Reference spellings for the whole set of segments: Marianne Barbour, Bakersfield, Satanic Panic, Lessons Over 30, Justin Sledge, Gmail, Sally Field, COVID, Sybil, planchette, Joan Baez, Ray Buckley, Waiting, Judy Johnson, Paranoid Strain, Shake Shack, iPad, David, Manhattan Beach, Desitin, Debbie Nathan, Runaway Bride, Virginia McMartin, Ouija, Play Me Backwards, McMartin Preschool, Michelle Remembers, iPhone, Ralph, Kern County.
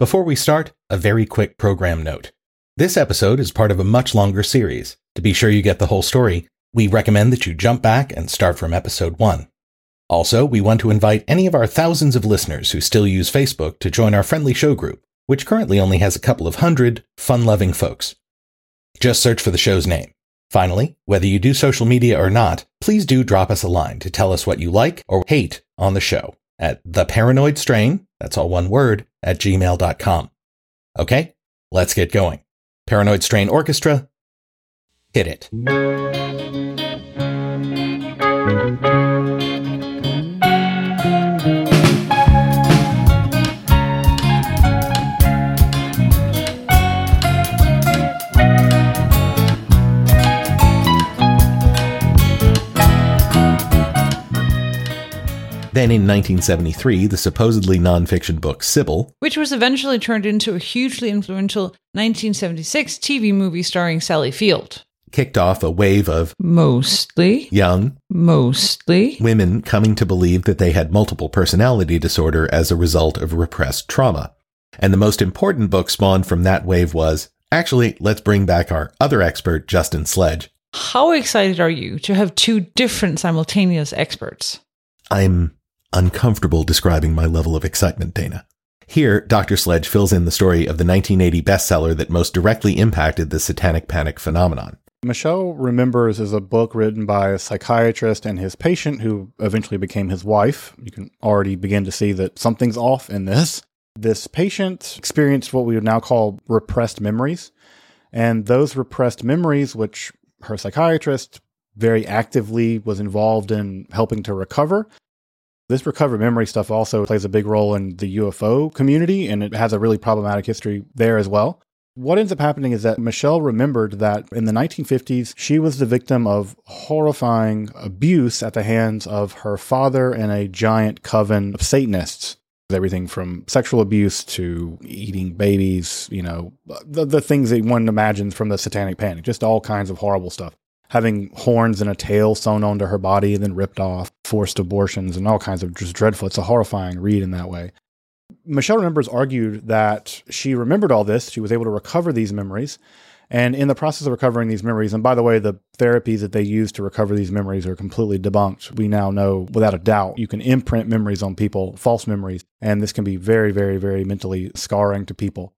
Before we start, a very quick program note. This episode is part of a much longer series. To be sure you get the whole story, we recommend that you jump back and start from episode 1. Also, we want to invite any of our thousands of listeners who still use Facebook to join our friendly show group, which currently only has a couple of hundred fun-loving folks. Just search for the show's name. Finally, whether you do social media or not, please do drop us a line to tell us what you like or hate on the show at theparanoidstrain, that's all one word, at gmail.com. Okay, let's get going. Paranoid Strain Orchestra, hit it. Then in 1973, the supposedly nonfiction book Sybil, which was eventually turned into a hugely influential 1976 TV movie starring Sally Field, kicked off a wave of mostly young women coming to believe that they had multiple personality disorder as a result of repressed trauma. And the most important book spawned from that wave was, actually, let's bring back our other expert, Justin Sledge. How excited are you to have two different simultaneous experts? I'm uncomfortable describing my level of excitement, Dana. Here, Dr. Sledge fills in the story of the 1980 bestseller that most directly impacted the Satanic Panic phenomenon. Michelle Remembers is a book written by a psychiatrist and his patient who eventually became his wife. You can already begin to see that something's off in this. This patient experienced what we would now call repressed memories. And those repressed memories, which her psychiatrist very actively was involved in helping to recover. This recovered memory stuff also plays a big role in the UFO community, and it has a really problematic history there as well. What ends up happening is that Michelle remembered that in the 1950s, she was the victim of horrifying abuse at the hands of her father and a giant coven of Satanists. Everything from sexual abuse to eating babies, you know, the things that one imagines from the Satanic Panic, just all kinds of horrible stuff. Having horns and a tail sewn onto her body and then ripped off, forced abortions, and all kinds of just dreadful. It's a horrifying read in that way. Michelle Remembers argued that she remembered all this. She was able to recover these memories. And in the process of recovering these memories, and by the way, the therapies that they use to recover these memories are completely debunked. We now know without a doubt you can imprint memories on people, false memories, and this can be very, very, very mentally scarring to people.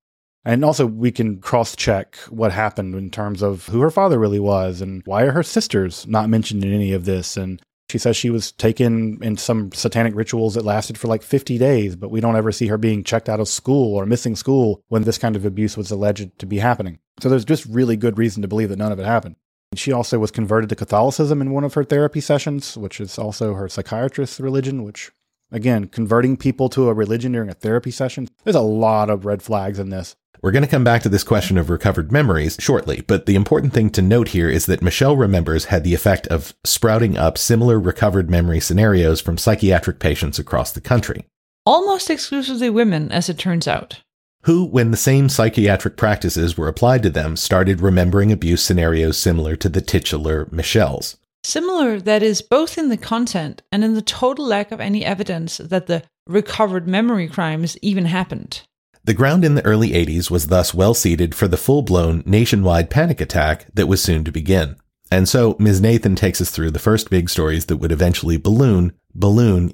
And also, we can cross-check what happened in terms of who her father really was and why are her sisters not mentioned in any of this. And she says she was taken in some satanic rituals that lasted for like 50 days, but we don't ever see her being checked out of school or missing school when this kind of abuse was alleged to be happening. So there's just really good reason to believe that none of it happened. She also was converted to Catholicism in one of her therapy sessions, which is also her psychiatrist's religion, which, again, converting people to a religion during a therapy session, there's a lot of red flags in this. We're going to come back to this question of recovered memories shortly, but the important thing to note here is that Michelle Remembers had the effect of sprouting up similar recovered memory scenarios from psychiatric patients across the country. Almost exclusively women, as it turns out. Who, when the same psychiatric practices were applied to them, started remembering abuse scenarios similar to the titular Michelle's. Similar, that is, both in the content and in the total lack of any evidence that the recovered memory crimes even happened. The ground in the early 80s was thus well-seeded for the full-blown nationwide panic attack that was soon to begin. And so Ms. Nathan takes us through the first big stories that would eventually balloon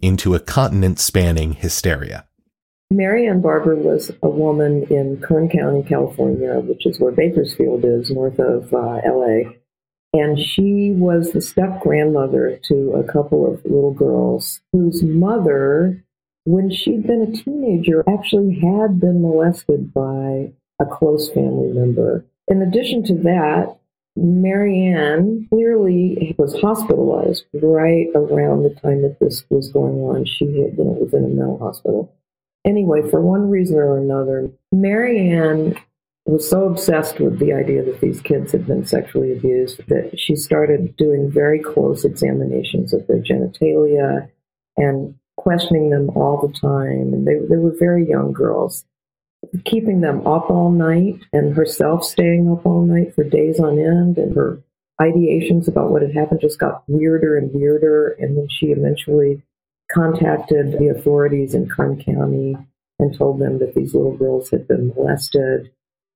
into a continent-spanning hysteria. Marianne Barbour was a woman in Kern County, California, which is where Bakersfield is, north of L.A., and she was the step-grandmother to a couple of little girls whose mother, when she'd been a teenager, actually had been molested by a close family member. In addition to that, Marianne clearly was hospitalized right around the time that this was going on. She had been within a mental hospital. Anyway, for one reason or another, Marianne was so obsessed with the idea that these kids had been sexually abused that she started doing very close examinations of their genitalia and questioning them all the time. And they were very young girls, keeping them up all night and herself staying up all night for days on end. And her ideations about what had happened just got weirder and weirder. And then she eventually contacted the authorities in Kern County and told them that these little girls had been molested.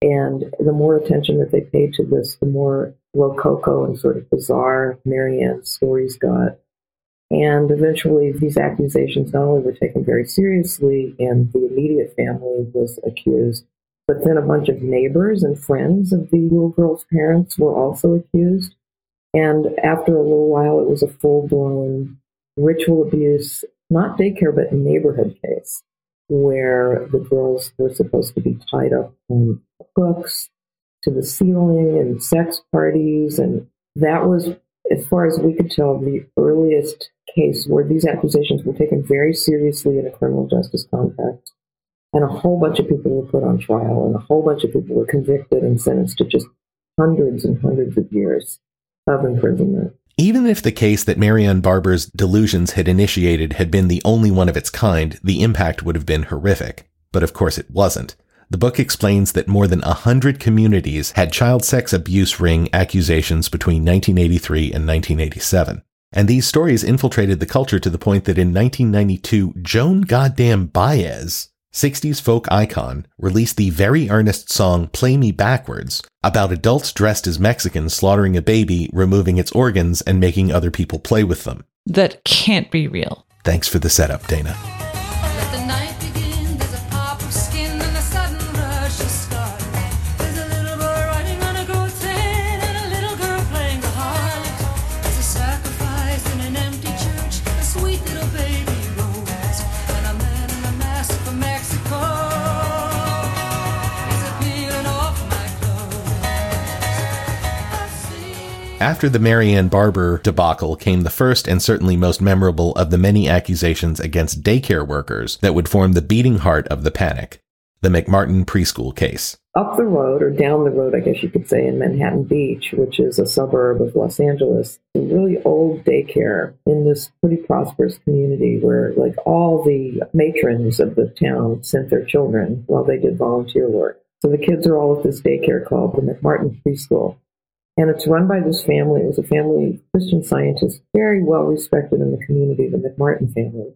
And the more attention that they paid to this, the more rococo and sort of bizarre Marianne's stories got. And eventually these accusations not only were taken very seriously, and the immediate family was accused, but then a bunch of neighbors and friends of the little girl's parents were also accused. And after a little while, it was a full-blown ritual abuse, not daycare, but neighborhood case, where the girls were supposed to be tied up on hooks to the ceiling and sex parties. And that was, as far as we could tell, the earliest case where these accusations were taken very seriously in a criminal justice context. And a whole bunch of people were put on trial, and a whole bunch of people were convicted and sentenced to just hundreds and hundreds of years of imprisonment. Even if the case that Marianne Barbour's delusions had initiated had been the only one of its kind, the impact would have been horrific. But of course it wasn't. The book explains that more than 100 communities had child sex abuse ring accusations between 1983 and 1987. And these stories infiltrated the culture to the point that in 1992, Joan Goddamn Baez, 60s folk icon, released the very earnest song Play Me Backwards about adults dressed as Mexicans slaughtering a baby, removing its organs, and making other people play with them. That can't be real. Thanks for the setup, Dana. After the Marianne Barbour debacle came the first and certainly most memorable of the many accusations against daycare workers that would form the beating heart of the panic, the McMartin Preschool case. Up the road, or down the road, I guess you could say, in Manhattan Beach, which is a suburb of Los Angeles, a really old daycare in this pretty prosperous community where, like, all the matrons of the town sent their children while they did volunteer work. So the kids are all at this daycare called the McMartin Preschool. And it's run by this family. It was a family, Christian scientist, very well respected in the community, the McMartin family.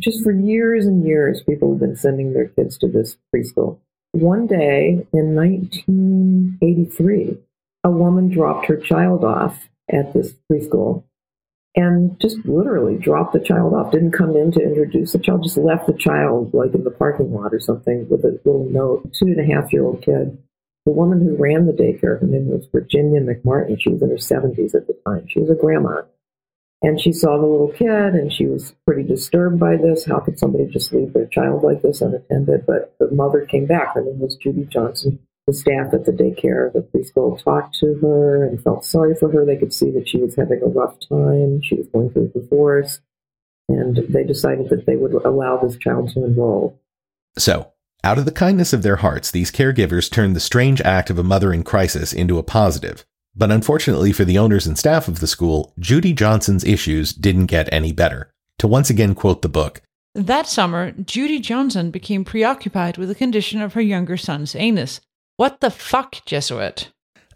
Just for years and years, people have been sending their kids to this preschool. One day in 1983, a woman dropped her child off at this preschool and just literally dropped the child off, didn't come in to introduce the child, just left the child like in the parking lot or something with a little note, 2.5-year-old kid. The woman who ran the daycare, her name was Virginia McMartin. She was in her 70s at the time. She was a grandma. And she saw the little kid, and she was pretty disturbed by this. How could somebody just leave their child like this unattended? But the mother came back. Her name was Judy Johnson. The staff at the daycare, the preschool, talked to her and felt sorry for her. They could see that she was having a rough time. She was going through a divorce. And they decided that they would allow this child to enroll. So, out of the kindness of their hearts, these caregivers turned the strange act of a mother in crisis into a positive. But unfortunately for the owners and staff of the school, Judy Johnson's issues didn't get any better. To once again quote the book, "That summer, Judy Johnson became preoccupied with the condition of her younger son's anus. What the fuck, Jesuit?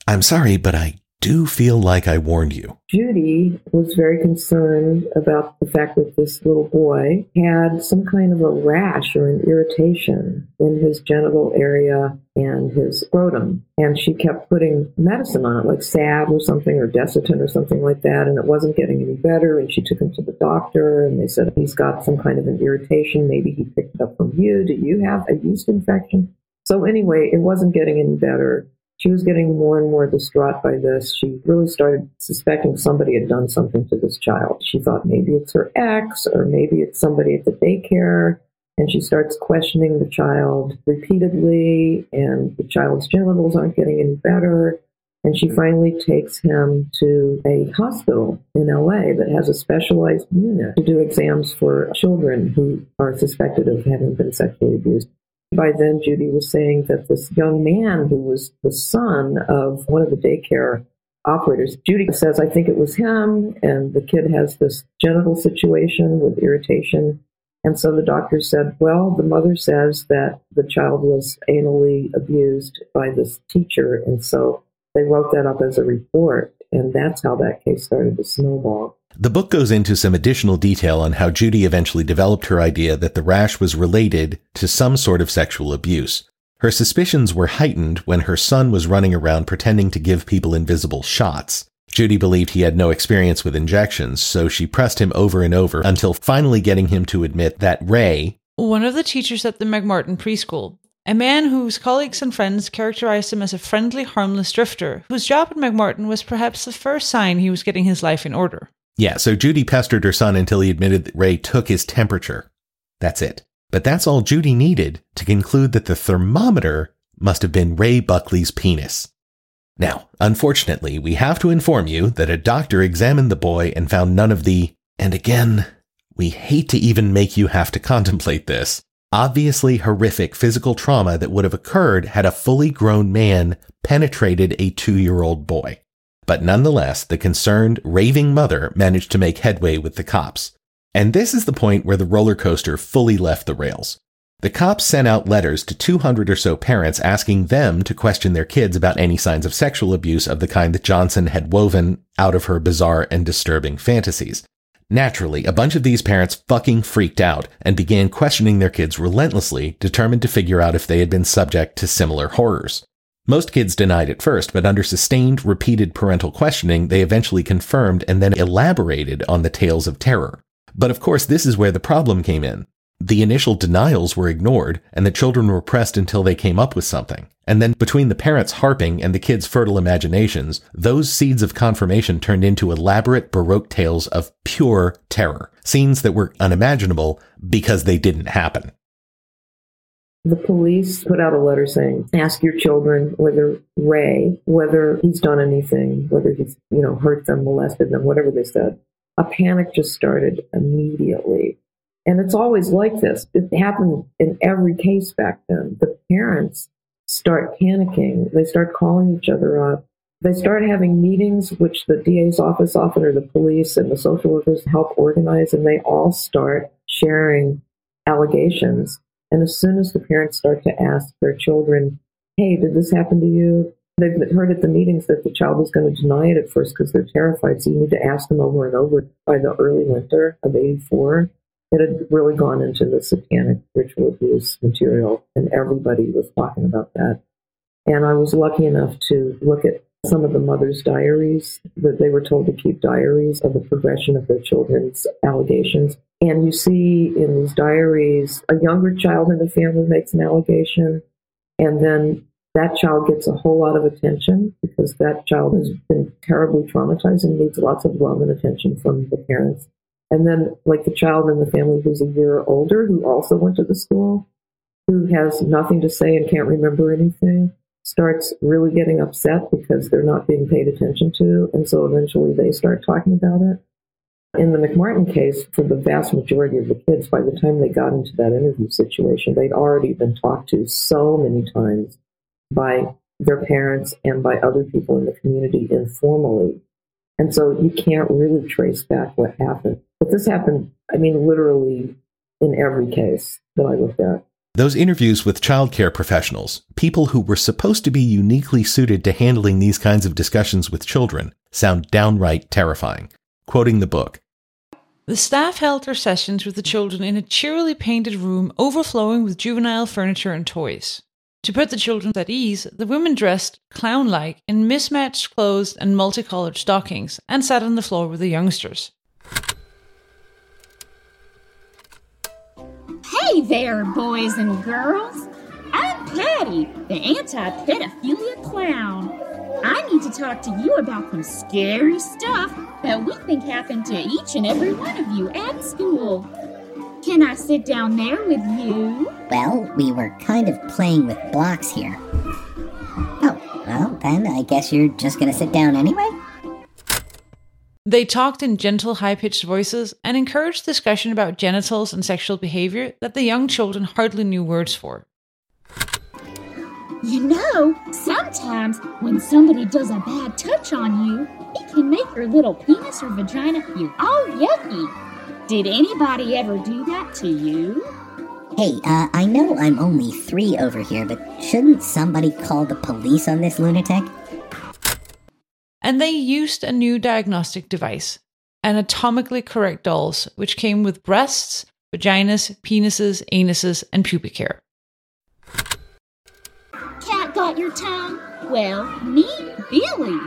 I'm sorry, but I do feel like I warned you." Judy was very concerned about the fact that this little boy had some kind of a rash or an irritation in his genital area and his scrotum. And she kept putting medicine on it, like salve or something, or Desitin or something like that, and it wasn't getting any better. And she took him to the doctor, and they said, "He's got some kind of an irritation. Maybe he picked it up from you. Do you have a yeast infection?" So anyway, it wasn't getting any better. She was getting more and more distraught by this. She really started suspecting somebody had done something to this child. She thought maybe it's her ex, or maybe it's somebody at the daycare. And she starts questioning the child repeatedly, and the child's genitals aren't getting any better. And she finally takes him to a hospital in LA that has a specialized unit to do exams for children who are suspected of having been sexually abused. By then, Judy was saying that this young man who was the son of one of the daycare operators, Judy says, I think it was him, and the kid has this genital situation with irritation. And so the doctor said, well, the mother says that the child was anally abused by this teacher, and so they wrote that up as a report, and that's how that case started to snowball. The book goes into some additional detail on how Judy eventually developed her idea that the rash was related to some sort of sexual abuse. Her suspicions were heightened when her son was running around pretending to give people invisible shots. Judy believed he had no experience with injections, so she pressed him over and over until finally getting him to admit that Ray, one of the teachers at the McMartin Preschool, a man whose colleagues and friends characterized him as a friendly, harmless drifter, whose job at McMartin was perhaps the first sign he was getting his life in order. Yeah, so Judy pestered her son until he admitted that Ray took his temperature. That's it. But that's all Judy needed to conclude that the thermometer must have been Ray Buckley's penis. Now, unfortunately, we have to inform you that a doctor examined the boy and found none of the, and again, we hate to even make you have to contemplate this, obviously horrific physical trauma that would have occurred had a fully grown man penetrated a 2-year-old boy. But nonetheless, the concerned, raving mother managed to make headway with the cops. And this is the point where the roller coaster fully left the rails. The cops sent out letters to 200 or so parents asking them to question their kids about any signs of sexual abuse of the kind that Johnson had woven out of her bizarre and disturbing fantasies. Naturally, a bunch of these parents fucking freaked out and began questioning their kids relentlessly, determined to figure out if they had been subject to similar horrors. Most kids denied at first, but under sustained, repeated parental questioning, they eventually confirmed and then elaborated on the tales of terror. But of course, this is where the problem came in. The initial denials were ignored, and the children were pressed until they came up with something. And then between the parents harping and the kids' fertile imaginations, those seeds of confirmation turned into elaborate Baroque tales of pure terror, scenes that were unimaginable because they didn't happen. The police put out a letter saying, ask your children whether Ray, whether he's done anything, whether he's, hurt them, molested them, whatever they said. A panic just started immediately. And it's always like this. It happened in every case back then. The parents start panicking. They start calling each other up. They start having meetings, which the DA's office often, or the police and the social workers help organize, and they all start sharing allegations. And as soon as the parents start to ask their children, hey, did this happen to you? They've heard at the meetings that the child is going to deny it at first because they're terrified. So you need to ask them over and over. By the early winter of 1984, it had really gone into the satanic ritual abuse material, and everybody was talking about that. And I was lucky enough to look at some of the mothers' diaries, that they were told to keep diaries of the progression of their children's allegations. And you see in these diaries, a younger child in the family makes an allegation, and then that child gets a whole lot of attention because that child has been terribly traumatized and needs lots of love and attention from the parents. And then, like the child in the family who's a year older, who also went to the school, who has nothing to say and can't remember anything, starts really getting upset because they're not being paid attention to, and so eventually they start talking about it. In the McMartin case, for the vast majority of the kids, by the time they got into that interview situation, they'd already been talked to so many times by their parents and by other people in the community informally. And so you can't really trace back what happened. But this happened, literally in every case that I looked at. Those interviews with childcare professionals, people who were supposed to be uniquely suited to handling these kinds of discussions with children, sound downright terrifying. Quoting the book, the staff held their sessions with the children in a cheerily painted room overflowing with juvenile furniture and toys. To put the children at ease, the women dressed clown-like in mismatched clothes and multicolored stockings and sat on the floor with the youngsters. Hey there, boys and girls. I'm Patty, the anti-pedophilia clown. I need to talk to you about some scary stuff that we think happened to each and every one of you at school. Can I sit down there with you? Well, we were kind of playing with blocks here. Oh, Well, then I guess you're just going to sit down anyway? They talked in gentle, high-pitched voices and encouraged discussion about genitals and sexual behavior that the young children hardly knew words for. You know, sometimes when somebody does a bad touch on you, it can make your little penis or vagina feel all yucky. Did anybody ever do that to you? Hey, I know I'm only 3 over here, but shouldn't somebody call the police on this lunatic? And they used a new diagnostic device, anatomically correct dolls, which came with breasts, vaginas, penises, anuses, and pubic hair. Cat got your tongue? Well, meet Billy.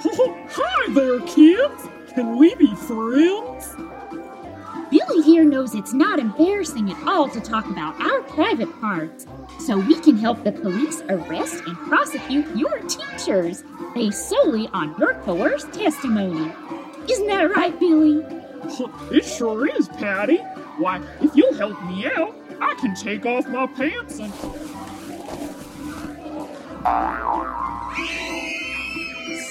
Hi there, kids. Can we be friends? Billy here knows it's not embarrassing at all to talk about our private parts, so we can help the police arrest and prosecute your teachers based solely on your coerced testimony. Isn't that right, Billy? It sure is, Patty. Why, if you'll help me out, I can take off my pants and...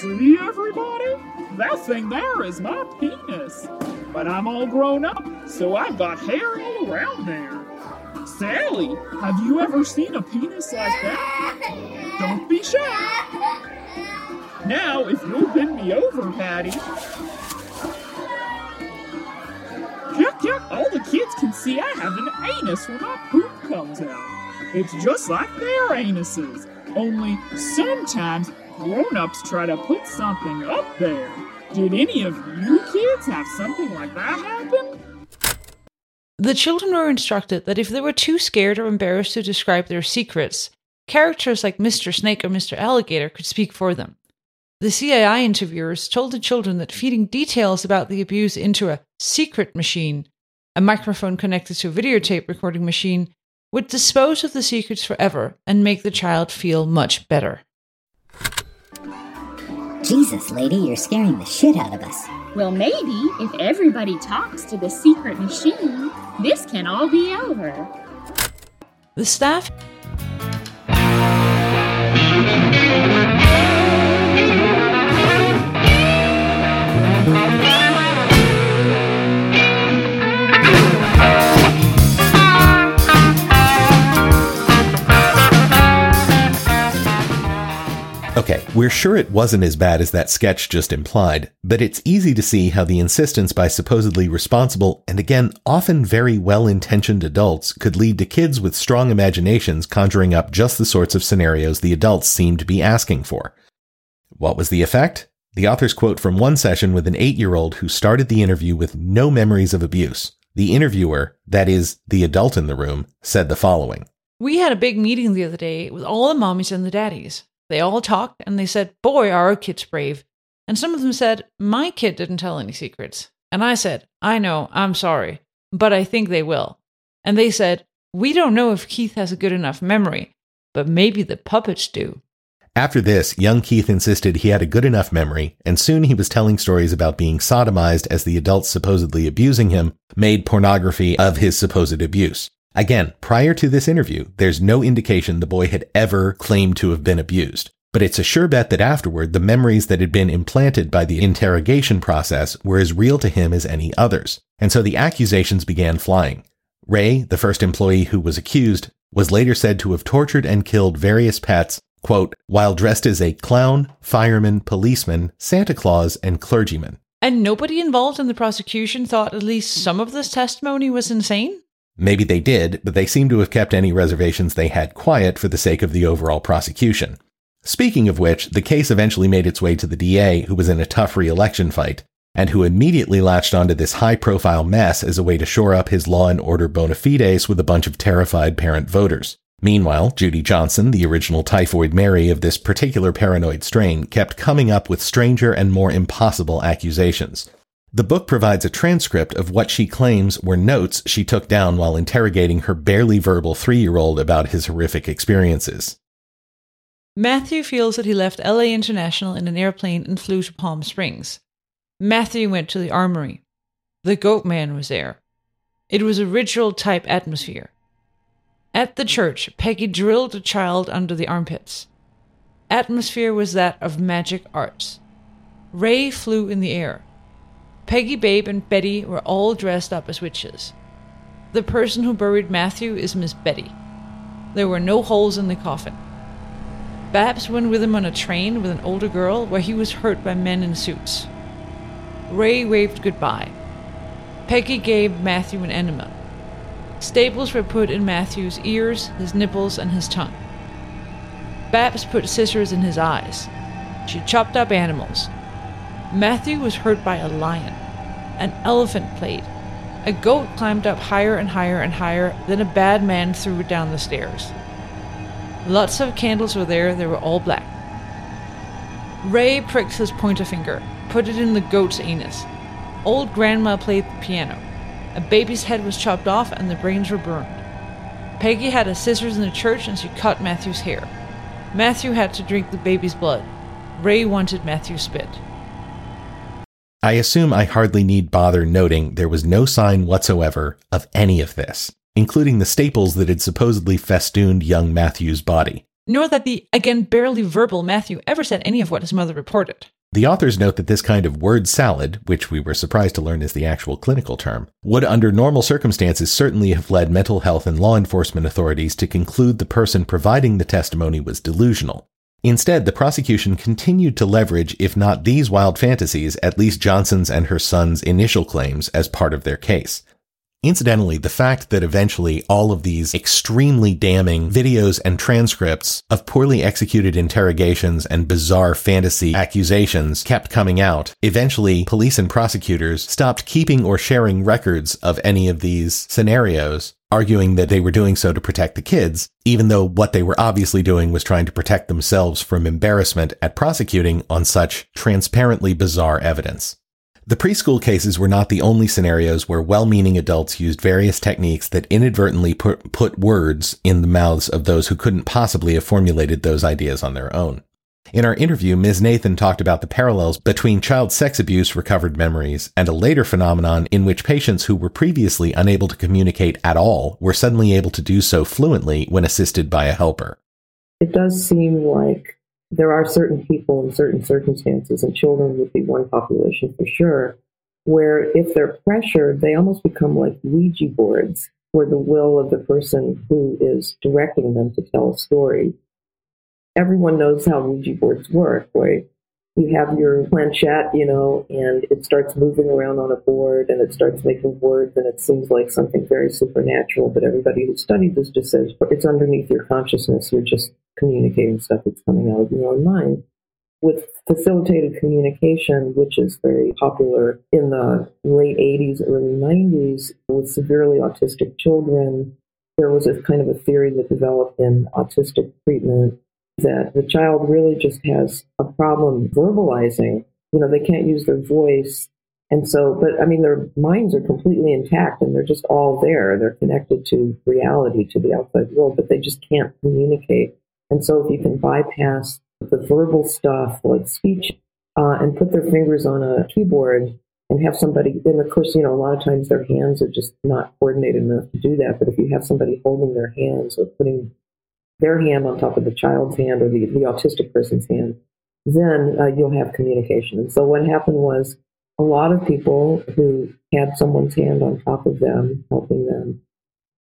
See, everybody? That thing there is my penis. But I'm all grown up, so I've got hair all around there. Sally, have you ever seen a penis like that? Don't be shy. Now, if you'll bend me over, Patty. Yuck, all the kids can see I have an anus when my poop comes out. It's just like their anuses, only sometimes grown-ups try to put something up there. Did any of you kids have something like that happen? The children were instructed that if they were too scared or embarrassed to describe their secrets, characters like Mr. Snake or Mr. Alligator could speak for them. The CAI interviewers told the children that feeding details about the abuse into a secret machine, a microphone connected to a videotape recording machine, would dispose of the secrets forever and make the child feel much better. Jesus, lady, you're scaring the shit out of us. Well, maybe if everybody talks to the secret machine, this can all be over. The staff... Okay, we're sure it wasn't as bad as that sketch just implied, but it's easy to see how the insistence by supposedly responsible and again often very well-intentioned adults could lead to kids with strong imaginations conjuring up just the sorts of scenarios the adults seemed to be asking for. What was the effect? The authors quote from one session with an 8-year-old who started the interview with no memories of abuse. The interviewer, that is, the adult in the room, said the following. We had a big meeting the other day with all the mommies and the daddies. They all talked, and they said, boy, are our kids brave. And some of them said, my kid didn't tell any secrets. And I said, I know, I'm sorry, but I think they will. And they said, we don't know if Keith has a good enough memory, but maybe the puppets do. After this, young Keith insisted he had a good enough memory, and soon he was telling stories about being sodomized as the adults supposedly abusing him made pornography of his supposed abuse. Again, prior to this interview, there's no indication the boy had ever claimed to have been abused, but it's a sure bet that afterward the memories that had been implanted by the interrogation process were as real to him as any others, and so the accusations began flying. Ray, the first employee who was accused, was later said to have tortured and killed various pets, quote, while dressed as a clown, fireman, policeman, Santa Claus, and clergyman. And nobody involved in the prosecution thought at least some of this testimony was insane? Maybe they did, but they seem to have kept any reservations they had quiet for the sake of the overall prosecution. Speaking of which, the case eventually made its way to the DA, who was in a tough re-election fight, and who immediately latched onto this high-profile mess as a way to shore up his law and order bona fides with a bunch of terrified parent voters. Meanwhile, Judy Johnson, the original Typhoid Mary of this particular paranoid strain, kept coming up with stranger and more impossible accusations. The book provides a transcript of what she claims were notes she took down while interrogating her barely verbal 3-year-old about his horrific experiences. Matthew feels that he left LA International in an airplane and flew to Palm Springs. Matthew went to the armory. The goat man was there. It was a ritual-type atmosphere. At the church, Peggy drilled a child under the armpits. atmosphere was that of magic arts. Ray flew in the air. Peggy, Babe, and Betty were all dressed up as witches. The person who buried Matthew is Miss Betty. There were no holes in the coffin. Babs went with him on a train with an older girl where he was hurt by men in suits. Ray waved goodbye. Peggy gave Matthew an enema. Staples were put in Matthew's ears, his nipples, and his tongue. Babs put scissors in his eyes. She chopped up animals. Matthew was hurt by a lion. An elephant played. A goat climbed up higher and higher and higher, then a bad man threw it down the stairs. Lots of candles were there, they were all black. Ray pricked his pointer finger, put it in the goat's anus. Old grandma played the piano. A baby's head was chopped off and the brains were burned. Peggy had a scissors in the church and she cut Matthew's hair. Matthew had to drink the baby's blood. Ray wanted Matthew's spit. I assume I hardly need bother noting there was no sign whatsoever of any of this, including the staples that had supposedly festooned young Matthew's body. Nor that the, again, barely verbal Matthew ever said any of what his mother reported. The authors note that this kind of word salad, which we were surprised to learn is the actual clinical term, would under normal circumstances certainly have led mental health and law enforcement authorities to conclude the person providing the testimony was delusional. Instead, the prosecution continued to leverage, if not these wild fantasies, at least Johnson's and her son's initial claims as part of their case. Incidentally, the fact that eventually all of these extremely damning videos and transcripts of poorly executed interrogations and bizarre fantasy accusations kept coming out, eventually police and prosecutors stopped keeping or sharing records of any of these scenarios, arguing that they were doing so to protect the kids, even though what they were obviously doing was trying to protect themselves from embarrassment at prosecuting on such transparently bizarre evidence. The preschool cases were not the only scenarios where well-meaning adults used various techniques that inadvertently put words in the mouths of those who couldn't possibly have formulated those ideas on their own. In our interview, Ms. Nathan talked about the parallels between child sex abuse recovered memories and a later phenomenon in which patients who were previously unable to communicate at all were suddenly able to do so fluently when assisted by a helper. It does seem like there are certain people in certain circumstances, and children would be one population for sure, where if they're pressured, they almost become like Ouija boards for the will of the person who is directing them to tell a story. Everyone knows how Ouija boards work, right? You have your planchette, and it starts moving around on a board, and it starts making words, and it seems like something very supernatural, but everybody who studied this just says, it's underneath your consciousness, you're just communicating stuff that's coming out of your own mind. With facilitated communication, which is very popular in the late 80s, early 90s, with severely autistic children, there was a kind of a theory that developed in autistic treatment that the child really just has a problem verbalizing. They can't use their voice. And so, their minds are completely intact and they're just all there. They're connected to reality, to the outside world, but they just can't communicate. And so if you can bypass the verbal stuff like speech and put their fingers on a keyboard and have somebody, and of course, a lot of times their hands are just not coordinated enough to do that. But if you have somebody holding their hands or putting their hand on top of the child's hand or the autistic person's hand, then you'll have communication. And so what happened was a lot of people who had someone's hand on top of them, helping them,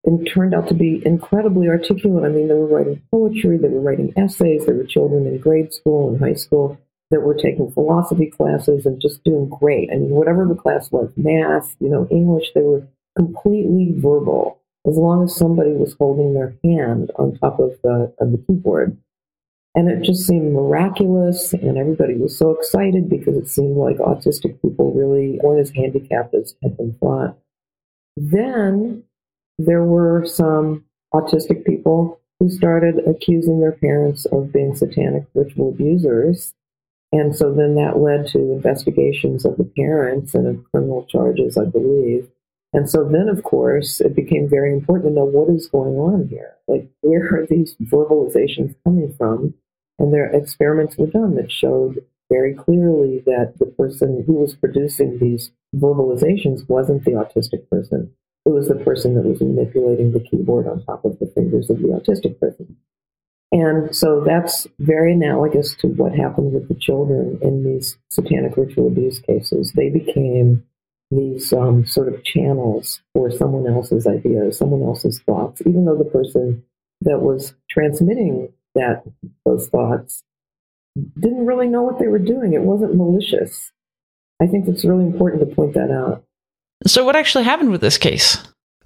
and turned out to be incredibly articulate. They were writing poetry, they were writing essays, there were children in grade school and high school that were taking philosophy classes and just doing great. Whatever the class was, math, English, they were completely verbal, as long as somebody was holding their hand on top of the keyboard. And it just seemed miraculous, and everybody was so excited because it seemed like autistic people really weren't as handicapped as had been thought. Then there were some autistic people who started accusing their parents of being satanic ritual abusers. And so then that led to investigations of the parents and of criminal charges, I believe. And so then, of course, it became very important to know what is going on here. Where are these verbalizations coming from? And their experiments were done that showed very clearly that the person who was producing these verbalizations wasn't the autistic person. It was the person that was manipulating the keyboard on top of the fingers of the autistic person. And so that's very analogous to what happened with the children in these satanic ritual abuse cases. They became these sort of channels for someone else's ideas, someone else's thoughts, even though the person that was transmitting those thoughts didn't really know what they were doing. It wasn't malicious. I think it's really important to point that out. So what actually happened with this case?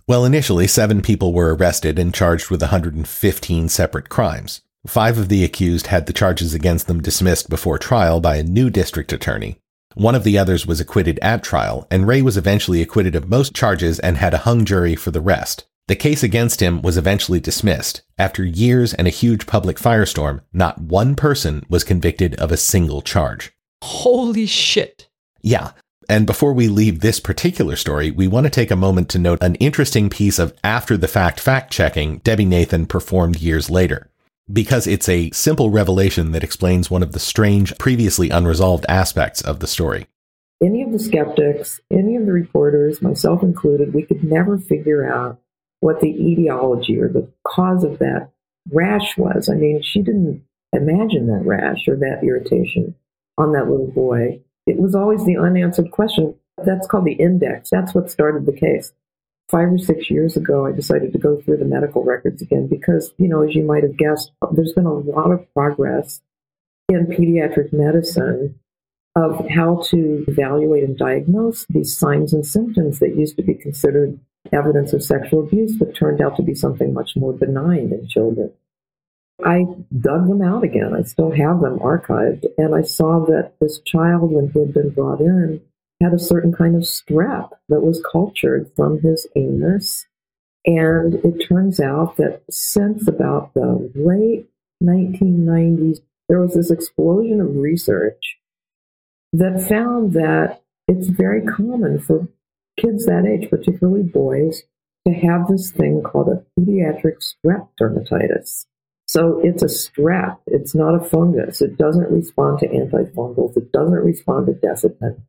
Well, initially, 7 people were arrested and charged with 115 separate crimes. 5 of the accused had the charges against them dismissed before trial by a new district attorney. One of the others was acquitted at trial, and Ray was eventually acquitted of most charges and had a hung jury for the rest. The case against him was eventually dismissed. After years and a huge public firestorm, not one person was convicted of a single charge. Holy shit. Yeah. And before we leave this particular story, we want to take a moment to note an interesting piece of after-the-fact fact-checking Debbie Nathan performed years later, because it's a simple revelation that explains one of the strange, previously unresolved aspects of the story. Any of the skeptics, any of the reporters, myself included, we could never figure out what the etiology or the cause of that rash was. I mean, she didn't imagine that rash or that irritation on that little boy. It was always the unanswered question. That's called the index. That's what started the case. 5 or 6 years ago, I decided to go through the medical records again because, you know, as you might have guessed, there's been a lot of progress in pediatric medicine of how to evaluate and diagnose these signs and symptoms that used to be considered evidence of sexual abuse, but turned out to be something much more benign in children. I dug them out again. I still have them archived. And I saw that this child, when he had been brought in, had a certain kind of strep that was cultured from his anus. And it turns out that since about the late 1990s, there was this explosion of research that found that it's very common for kids that age, particularly boys, to have this thing called a pediatric strep dermatitis. So it's a strep. It's not a fungus. It doesn't respond to antifungals. It doesn't respond to desiccant.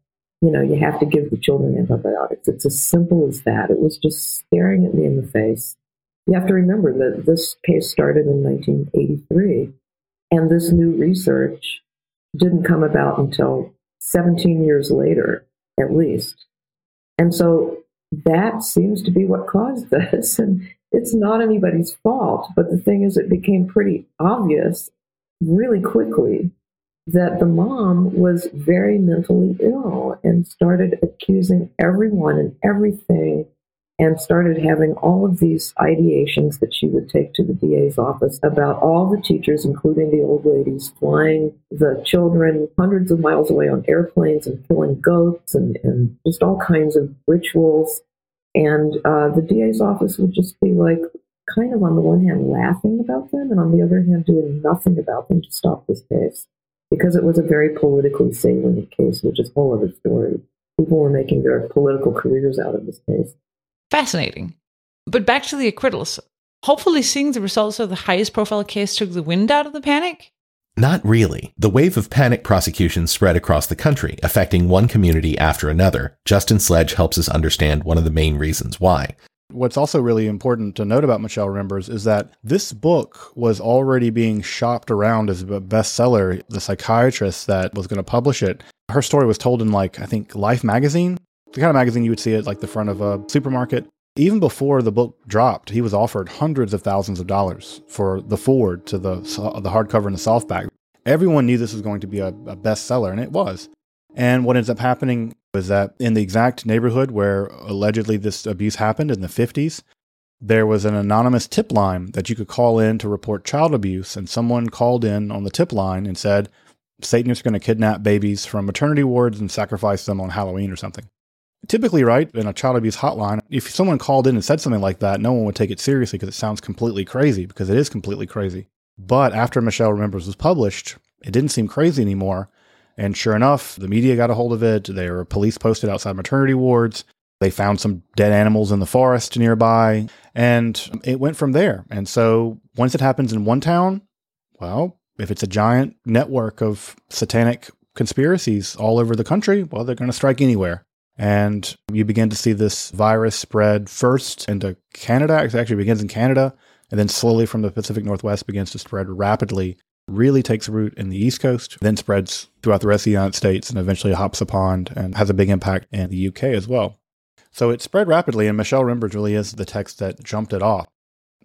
You know, you have to give the children antibiotics. It's as simple as that. It was just staring at me in the face. You have to remember that this case started in 1983, and this new research didn't come about until 17 years later, at least. And so that seems to be what caused this. And it's not anybody's fault, but the thing is, it became pretty obvious really quickly that the mom was very mentally ill and started accusing everyone and everything and started having all of these ideations that she would take to the DA's office about all the teachers, including the old ladies, flying the children hundreds of miles away on airplanes and killing goats and just all kinds of rituals. And the DA's office would just be like, kind of on the one hand, laughing about them, and on the other hand, doing nothing about them to stop this case. Because it was a very politically salient case, which is a whole other story. People were making their political careers out of this case. Fascinating. But back to the acquittals. Hopefully seeing the results of the highest profile case took the wind out of the panic? Not really. The wave of panic prosecutions spread across the country, affecting one community after another. Justin Sledge helps us understand one of the main reasons why. What's also really important to note about Michelle Remembers is that this book was already being shopped around as a bestseller. The psychiatrist that was going to publish it, her story was told in, like, I think, Life magazine, the kind of magazine you would see at, like, the front of a supermarket. Even before the book dropped, he was offered hundreds of thousands of dollars for the forward to the hardcover and the softback. Everyone knew this was going to be a bestseller, and it was. And what ends up happening was that in the exact neighborhood where allegedly this abuse happened in the 50s, there was an anonymous tip line that you could call in to report child abuse, and someone called in on the tip line and said, Satanists are going to kidnap babies from maternity wards and sacrifice them on Halloween or something. Typically, right, in a child abuse hotline, if someone called in and said something like that, no one would take it seriously because it sounds completely crazy, because it is completely crazy. But after Michelle Remembers was published, it didn't seem crazy anymore. And sure enough, the media got a hold of it. There were police posted outside maternity wards. They found some dead animals in the forest nearby. And it went from there. And so once it happens in one town, well, if it's a giant network of satanic conspiracies all over the country, well, they're going to strike anywhere. And you begin to see this virus spread first into Canada. It actually begins in Canada and then slowly from the Pacific Northwest begins to spread rapidly, really takes root in the East Coast, then spreads throughout the rest of the United States and eventually hops a pond and has a big impact in the UK as well. So it spread rapidly, and Michelle Remembers really is the text that jumped it off.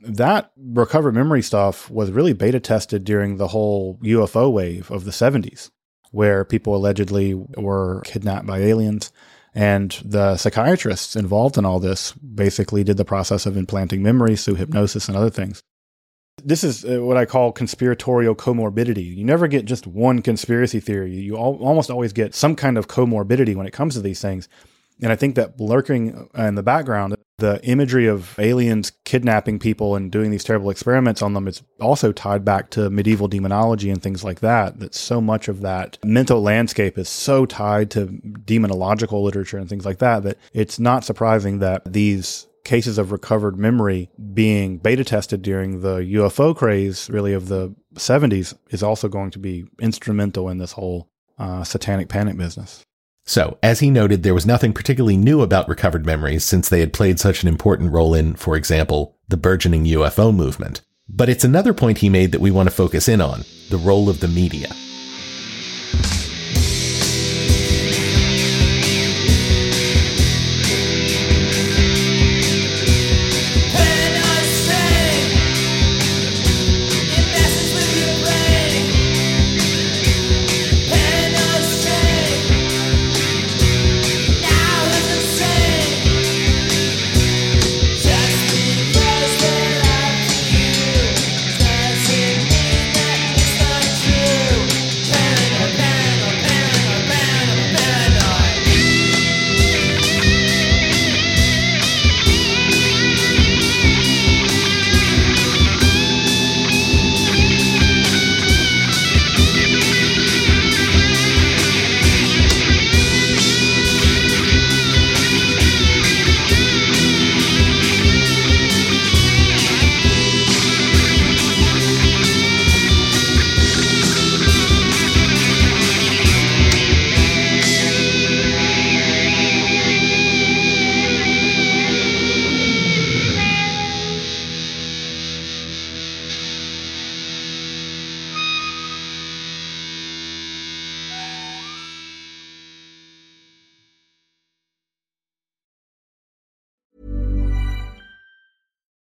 That recovered memory stuff was really beta tested during the whole UFO wave of the 70s, where people allegedly were kidnapped by aliens. And the psychiatrists involved in all this basically did the process of implanting memories through hypnosis and other things. This is what I call conspiratorial comorbidity. You never get just one conspiracy theory. You almost always get some kind of comorbidity when it comes to these things. And I think that lurking in the background, the imagery of aliens kidnapping people and doing these terrible experiments on them is also tied back to medieval demonology and things like that, that so much of that mental landscape is so tied to demonological literature and things like that, that it's not surprising that these cases of recovered memory being beta tested during the UFO craze really of the 70s is also going to be instrumental in this whole satanic panic business. So, as he noted, there was nothing particularly new about recovered memories since they had played such an important role in, for example, the burgeoning UFO movement. But it's another point he made that we want to focus in on, the role of the media.